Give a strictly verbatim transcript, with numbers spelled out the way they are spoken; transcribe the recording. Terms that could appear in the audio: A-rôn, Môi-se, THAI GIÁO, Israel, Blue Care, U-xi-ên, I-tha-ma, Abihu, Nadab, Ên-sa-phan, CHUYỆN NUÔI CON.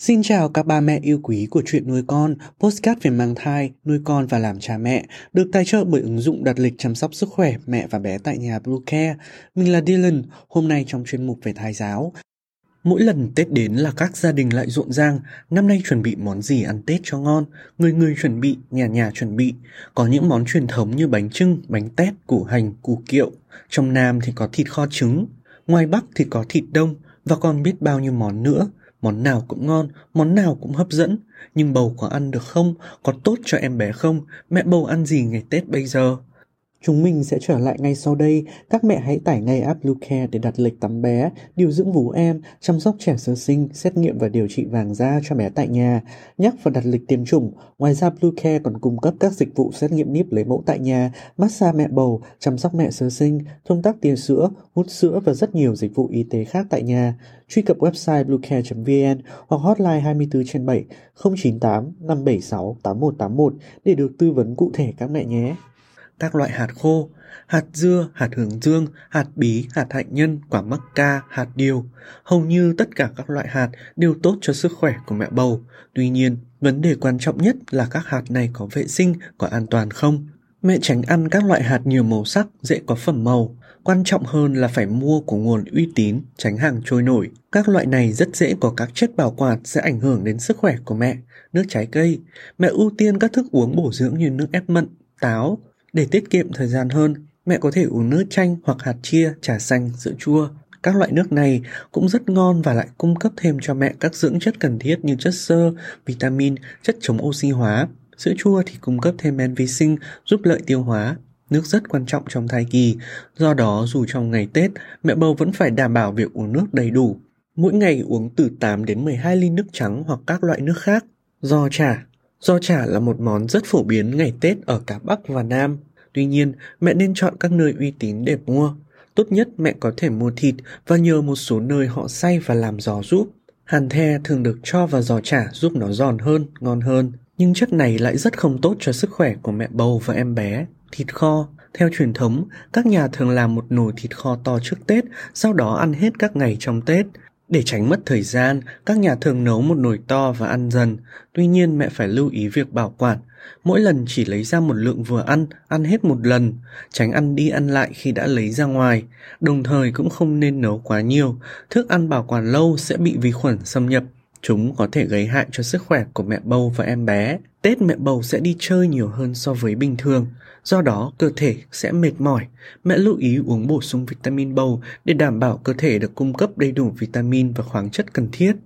Xin chào các bà mẹ yêu quý của Chuyện Nuôi Con, podcast về mang thai, nuôi con và làm cha mẹ, được tài trợ bởi ứng dụng đặt lịch chăm sóc sức khỏe mẹ và bé tại nhà Blue Care. Mình là Dylan, hôm nay trong chuyên mục về thai giáo. Mỗi lần Tết đến là các gia đình lại rộn ràng, năm nay chuẩn bị món gì ăn Tết cho ngon, người người chuẩn bị, nhà nhà chuẩn bị. Có những món truyền thống như bánh chưng, bánh tét, củ hành, củ kiệu. Trong Nam thì có thịt kho trứng, ngoài Bắc thì có thịt đông và còn biết bao nhiêu món nữa. Món nào cũng ngon, món nào cũng hấp dẫn. Nhưng bầu có ăn được không? Có tốt cho em bé không? Mẹ bầu ăn gì ngày Tết bây giờ? Chúng mình sẽ trở lại ngay sau đây. Các mẹ hãy tải ngay app Blue Care để đặt lịch tắm bé, điều dưỡng vú em, chăm sóc trẻ sơ sinh, xét nghiệm và điều trị vàng da cho bé tại nhà, nhắc và đặt lịch tiêm chủng. Ngoài ra Blue Care còn cung cấp các dịch vụ xét nghiệm níp lấy mẫu tại nhà, massage mẹ bầu, chăm sóc mẹ sơ sinh, thông tắc tia sữa, hút sữa và rất nhiều dịch vụ y tế khác tại nhà. Truy cập website bluecare chấm vn hoặc hotline hai mươi bốn trên bảy không chín tám năm bảy sáu tám một tám một để được tư vấn cụ thể các mẹ nhé. Các loại hạt khô, hạt dưa, hạt hướng dương, hạt bí, hạt hạnh nhân, quả mắc ca, hạt điều. Hầu như tất cả các loại hạt đều tốt cho sức khỏe của mẹ bầu. Tuy nhiên, vấn đề quan trọng nhất là các hạt này có vệ sinh, có an toàn không? Mẹ tránh ăn các loại hạt nhiều màu sắc, dễ có phẩm màu. Quan trọng hơn là phải mua của nguồn uy tín, tránh hàng trôi nổi. Các loại này rất dễ có các chất bảo quản sẽ ảnh hưởng đến sức khỏe của mẹ. Nước trái cây, mẹ ưu tiên các thức uống bổ dưỡng như nước ép mận, táo. Để tiết kiệm thời gian hơn, mẹ có thể uống nước chanh hoặc hạt chia, trà xanh, sữa chua. Các loại nước này cũng rất ngon và lại cung cấp thêm cho mẹ các dưỡng chất cần thiết như chất xơ, vitamin, chất chống oxy hóa. Sữa chua thì cung cấp thêm men vi sinh, giúp lợi tiêu hóa. Nước rất quan trọng trong thai kỳ, do đó dù trong ngày Tết, mẹ bầu vẫn phải đảm bảo việc uống nước đầy đủ. Mỗi ngày uống từ tám đến mười hai ly nước trắng hoặc các loại nước khác. Giò chả Giò chả là một món rất phổ biến ngày Tết ở cả Bắc và Nam. Tuy nhiên, mẹ nên chọn các nơi uy tín để mua. Tốt nhất mẹ có thể mua thịt và nhờ một số nơi họ xay và làm giò giúp. Hàn the thường được cho vào giò chả giúp nó giòn hơn, ngon hơn. Nhưng chất này lại rất không tốt cho sức khỏe của mẹ bầu và em bé. Thịt kho. Theo truyền thống, các nhà thường làm một nồi thịt kho to trước Tết, sau đó ăn hết các ngày trong Tết. Để tránh mất thời gian, các nhà thường nấu một nồi to và ăn dần. Tuy nhiên, mẹ phải lưu ý việc bảo quản. Mỗi lần chỉ lấy ra một lượng vừa ăn, ăn hết một lần. Tránh ăn đi ăn lại khi đã lấy ra ngoài. Đồng thời cũng không nên nấu quá nhiều. Thức ăn bảo quản lâu sẽ bị vi khuẩn xâm nhập. Chúng có thể gây hại cho sức khỏe của mẹ bầu và em bé. Tết mẹ bầu sẽ đi chơi nhiều hơn so với bình thường. Do đó, cơ thể sẽ mệt mỏi. Mẹ lưu ý uống bổ sung vitamin bầu để đảm bảo cơ thể được cung cấp đầy đủ vitamin và khoáng chất cần thiết.